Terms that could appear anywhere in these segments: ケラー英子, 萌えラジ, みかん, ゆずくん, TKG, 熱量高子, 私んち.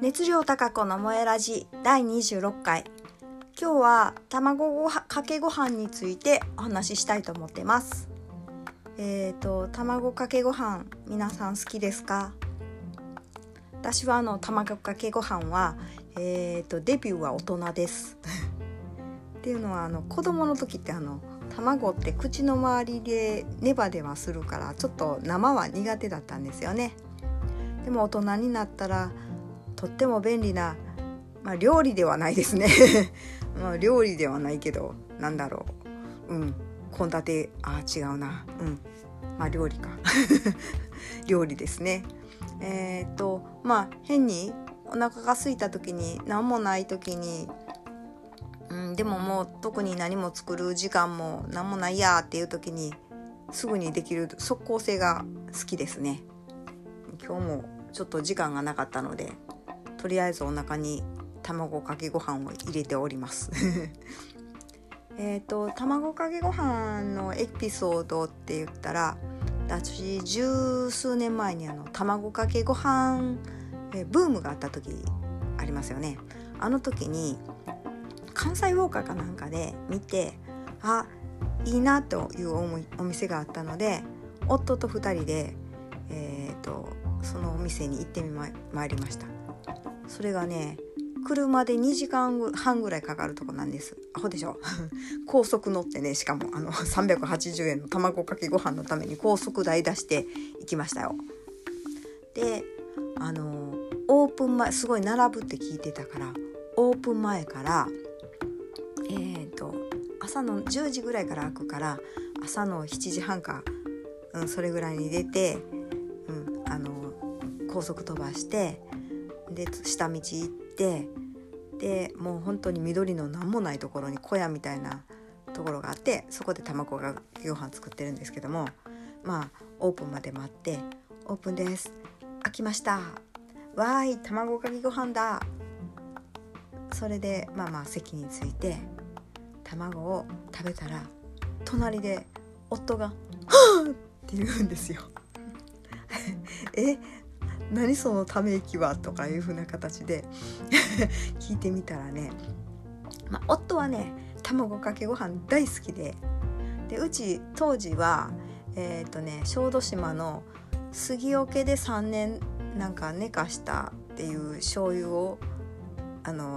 熱量高子の萌えラジ第26回。今日は卵かけご飯についてお話ししたいと思ってます。卵かけご飯皆さん好きですか？私は卵かけご飯は、デビューは大人ですっていうのは子供の時って卵って口の周りでネバネバするからちょっと生は苦手だったんですよね。でも大人になったらとっても便利な、料理ではないですね料理ではないけどなんだろう、献立、料理か料理ですね。変にお腹が空いた時に何もない時にでももう特に何も作る時間も何もないやっていう時にすぐにできる即効性が好きですね。今日もちょっと時間がなかったのでとりあえずお腹に卵かけご飯を入れております卵かけご飯のエピソードって言ったら私十数年前に卵かけご飯ブームがあった時ありますよね。あの時に関西ウォーカーかなんかで見ていいなというお店があったので夫と2人で、そのお店に行ってまいりました。それがね車で2時間半ぐらいかかるとこなんです。アホでしょ高速乗ってね、しかも380円の卵かけご飯のために高速代出して行きましたよ。でオープン前すごい並ぶって聞いてたからオープン前から朝の10時ぐらいから開くから朝の7時半か、それぐらいに出て、高速飛ばしてで下道行ってでもう本当に緑の何もないところに小屋みたいなところがあってそこで卵かけご飯作ってるんですけども、オープンまで待ってオープンです開きましたわーい卵かけご飯だ。それで席に着いて卵を食べたら隣で夫がはぁって言うんですよ何そのため息はとかいうふうな形で聞いてみたらね、夫はね卵かけご飯大好きで、うち当時は小豆島の杉桶で3年寝かしたっていう醤油を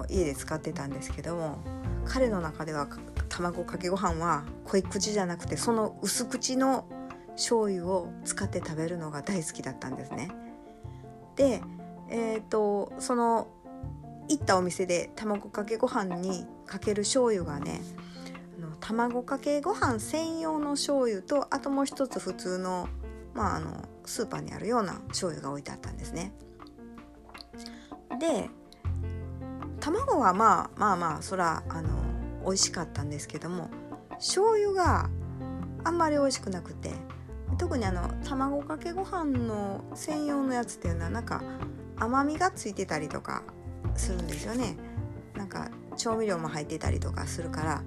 家で使ってたんですけども彼の中では卵かけご飯は濃い口じゃなくてその薄口の醤油を使って食べるのが大好きだったんですね。で、その行ったお店で卵かけご飯にかける醤油がね卵かけご飯専用の醤油とあともう一つ普通の、スーパーにあるような醤油が置いてあったんですね。で卵はそら美味しかったんですけども醤油があんまり美味しくなくて特に卵かけご飯の専用のやつっていうのは甘みがついてたりとかするんですよね。調味料も入ってたりとかするか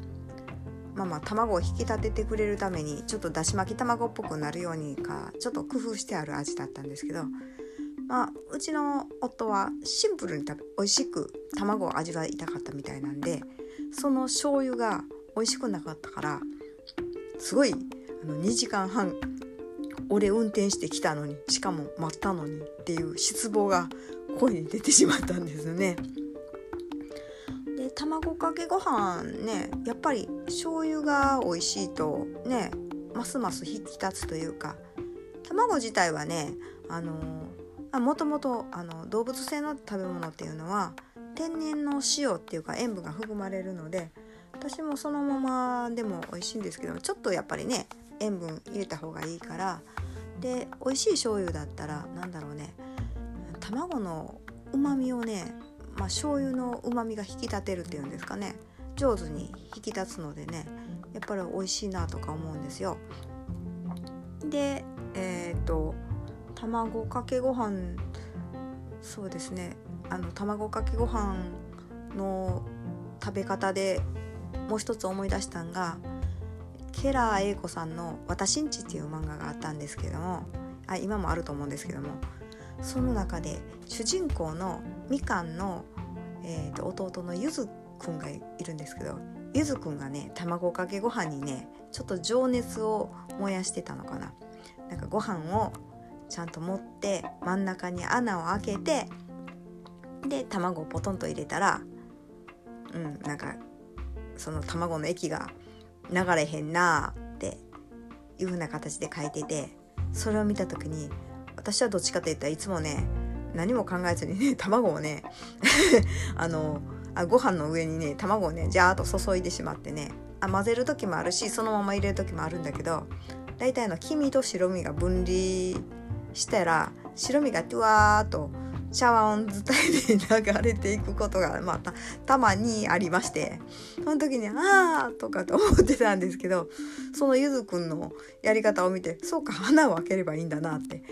ら卵を引き立ててくれるためにちょっとだし巻き卵っぽくなるようにかちょっと工夫してある味だったんですけどうちの夫はシンプルに美味しく卵を味わいたかったみたいなんでその醤油が美味しくなかったからすごい2時間半俺運転してきたのにしかも待ったのにっていう失望が声に出てしまったんですよね。で卵かけご飯ねやっぱり醤油が美味しいとねますます引き立つというか卵自体はねもともと動物性の食べ物っていうのは天然の塩っていうか塩分が含まれるので私もそのままでも美味しいんですけどちょっとやっぱりね塩分入れた方がいいからで美味しい醤油だったら卵の旨味をね、醤油の旨味が引き立てるっていうんですかね上手に引き立つのでねやっぱり美味しいなとか思うんですよ。で卵かけご飯そうですね卵かけご飯の食べ方でもう一つ思い出したのがケラー英子さんの私んちっていう漫画があったんですけども、今もあると思うんですけども、その中で主人公のみかんの、弟のゆずくんがいるんですけど、ゆずくんがね、卵かけご飯にねちょっと情熱を燃やしてたのかな、なんかご飯をちゃんと持って真ん中に穴を開けて、で卵をポトンと入れたら、なんかその卵の液が流れへんなーっていう風な形で書いてて、それを見た時に私はどっちかといったらいつもね何も考えずにね卵をねご飯の上にね卵をねジャーッと注いでしまってね、混ぜる時もあるしそのまま入れる時もあるんだけど、大体の黄身と白身が分離したら白身がドゥワーッと茶碗伝いで流れていくことが、たまにありまして、その時にあーとかと思ってたんですけど、そのゆずくんのやり方を見て、そうか穴を開ければいいんだなって、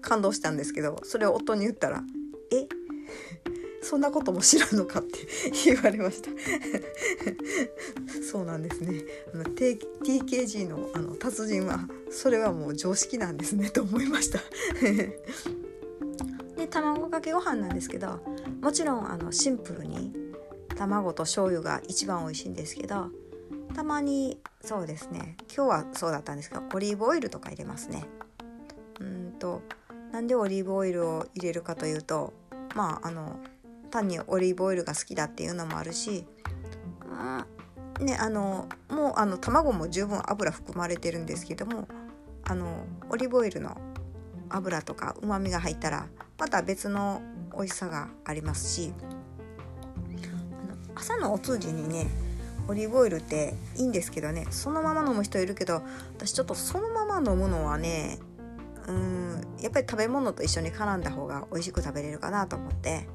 感動したんですけど、それを夫に言ったらそんなことも知らんのかって言われましたそうなんですね、TKG の、 達人はそれはもう常識なんですねと思いましたで卵かけご飯なんですけど、もちろんシンプルに卵と醤油が一番美味しいんですけど、たまにそうですね、今日はそうだったんですが、オリーブオイルとか入れますね。なんでオリーブオイルを入れるかというと、単にオリーブオイルが好きだっていうのもあるし、もう卵も十分油含まれてるんですけども、オリーブオイルの油とか旨味が入ったらまた別の美味しさがありますし、朝のお通じにねオリーブオイルっていいんですけどね、そのまま飲む人いるけど、私ちょっとそのまま飲むのはね、やっぱり食べ物と一緒に絡んだ方が美味しく食べれるかなと思って、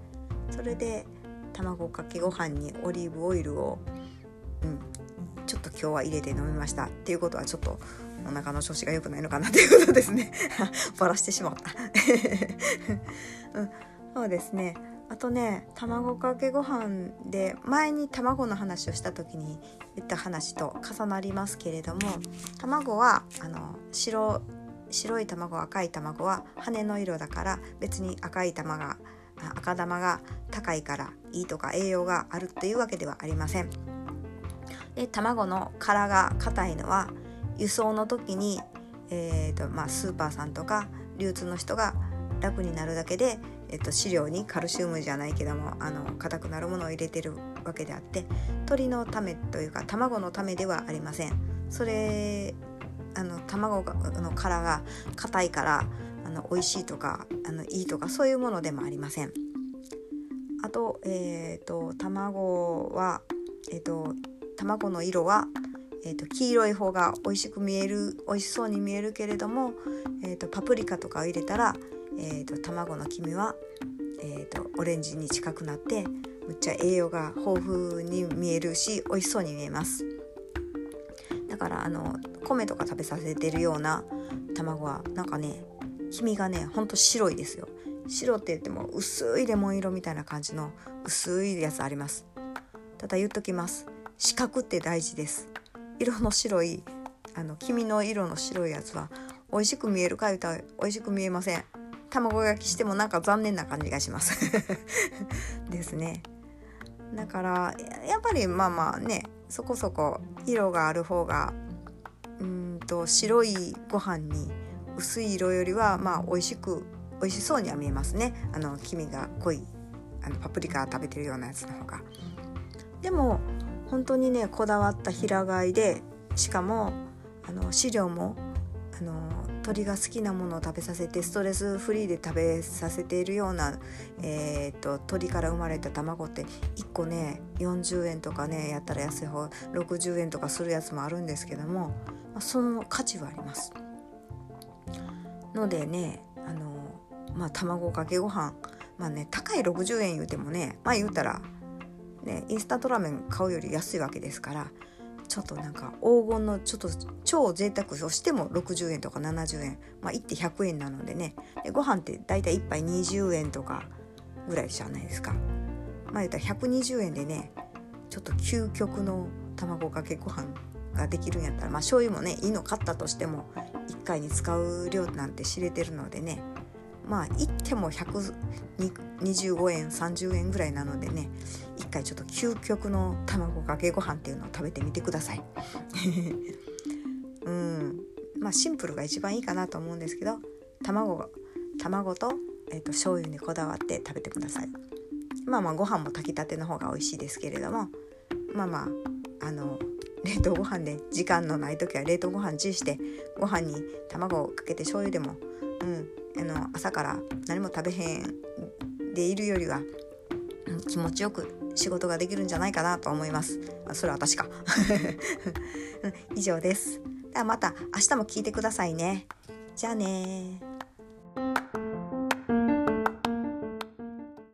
それで卵かけご飯にオリーブオイルを、ちょっと今日は入れて飲みましたっていうことは、ちょっとお腹の調子が良くないのかなということですねバラしてしまった、そうですね。あとね、卵かけご飯で前に卵の話をした時に言った話と重なりますけれども、卵は白い卵、赤い卵は羽の色だから、別に赤玉が高いからいいとか栄養があるというわけではありません。で、卵の殻が硬いのは輸送の時に、スーパーさんとか流通の人が楽になるだけで、飼料にカルシウムじゃないけども硬くなるものを入れてるわけであって、鳥のためというか卵のためではありません。それ卵の殻が硬いから美味しいとかいいとかそういうものでもありません。あと、卵は、卵の色は、黄色い方が美味しそうに見えるけれども、パプリカとかを入れたら、卵の黄身は、オレンジに近くなって、むっちゃ栄養が豊富に見えるし美味しそうに見えます。だから米とか食べさせてるような卵はなんかね、黄身がねほんと白いですよ。白って言っても薄いレモン色みたいな感じの薄いやつあります。ただ言っときます、視覚って大事です。色の白い黄身の色の白いやつは美味しく見えるか言うたら美味しく見えません。卵焼きしてもなんか残念な感じがしますですね。だからやっぱりね、そこそこ色がある方が白いご飯に薄い色よりは美味しそうには見えますね。黄身が濃いパプリカ食べてるようなやつの方が。でも本当にねこだわった平飼いで、しかも飼料も鳥が好きなものを食べさせてストレスフリーで食べさせているような、鳥から生まれた卵って1個ね40円とかね、やったら安い方60円とかするやつもあるんですけども、その価値はありますのでね、卵かけご飯高い60円言うてもね、言うたらねインスタントラーメン買うより安いわけですから、ちょっとなんか黄金のちょっと超贅沢をしても60円とか70円、1杯100円なのでね。でご飯ってだいたい1杯20円とかぐらいじゃないですか。言ったら120円でねちょっと究極の卵かけご飯ができるんやったら、まあ、醤油もねいいの買ったとしても1回に使う量なんて知れてるのでね、まあ行っても125円30円ぐらいなのでね、一回ちょっと究極の卵かけご飯っていうのを食べてみてくださいうん、まあシンプルが一番いいかなと思うんですけど、卵と、醤油にこだわって食べてください。まあまあご飯も炊きたての方が美味しいですけれども、まあまあ冷凍ご飯で時間のない時は冷凍ご飯チンしてご飯に卵をかけて醤油でも、朝から何も食べへんでいるよりは気持ちよく仕事ができるんじゃないかなと思います。それは私か以上です。ではまた明日も聞いてくださいね。じゃあね。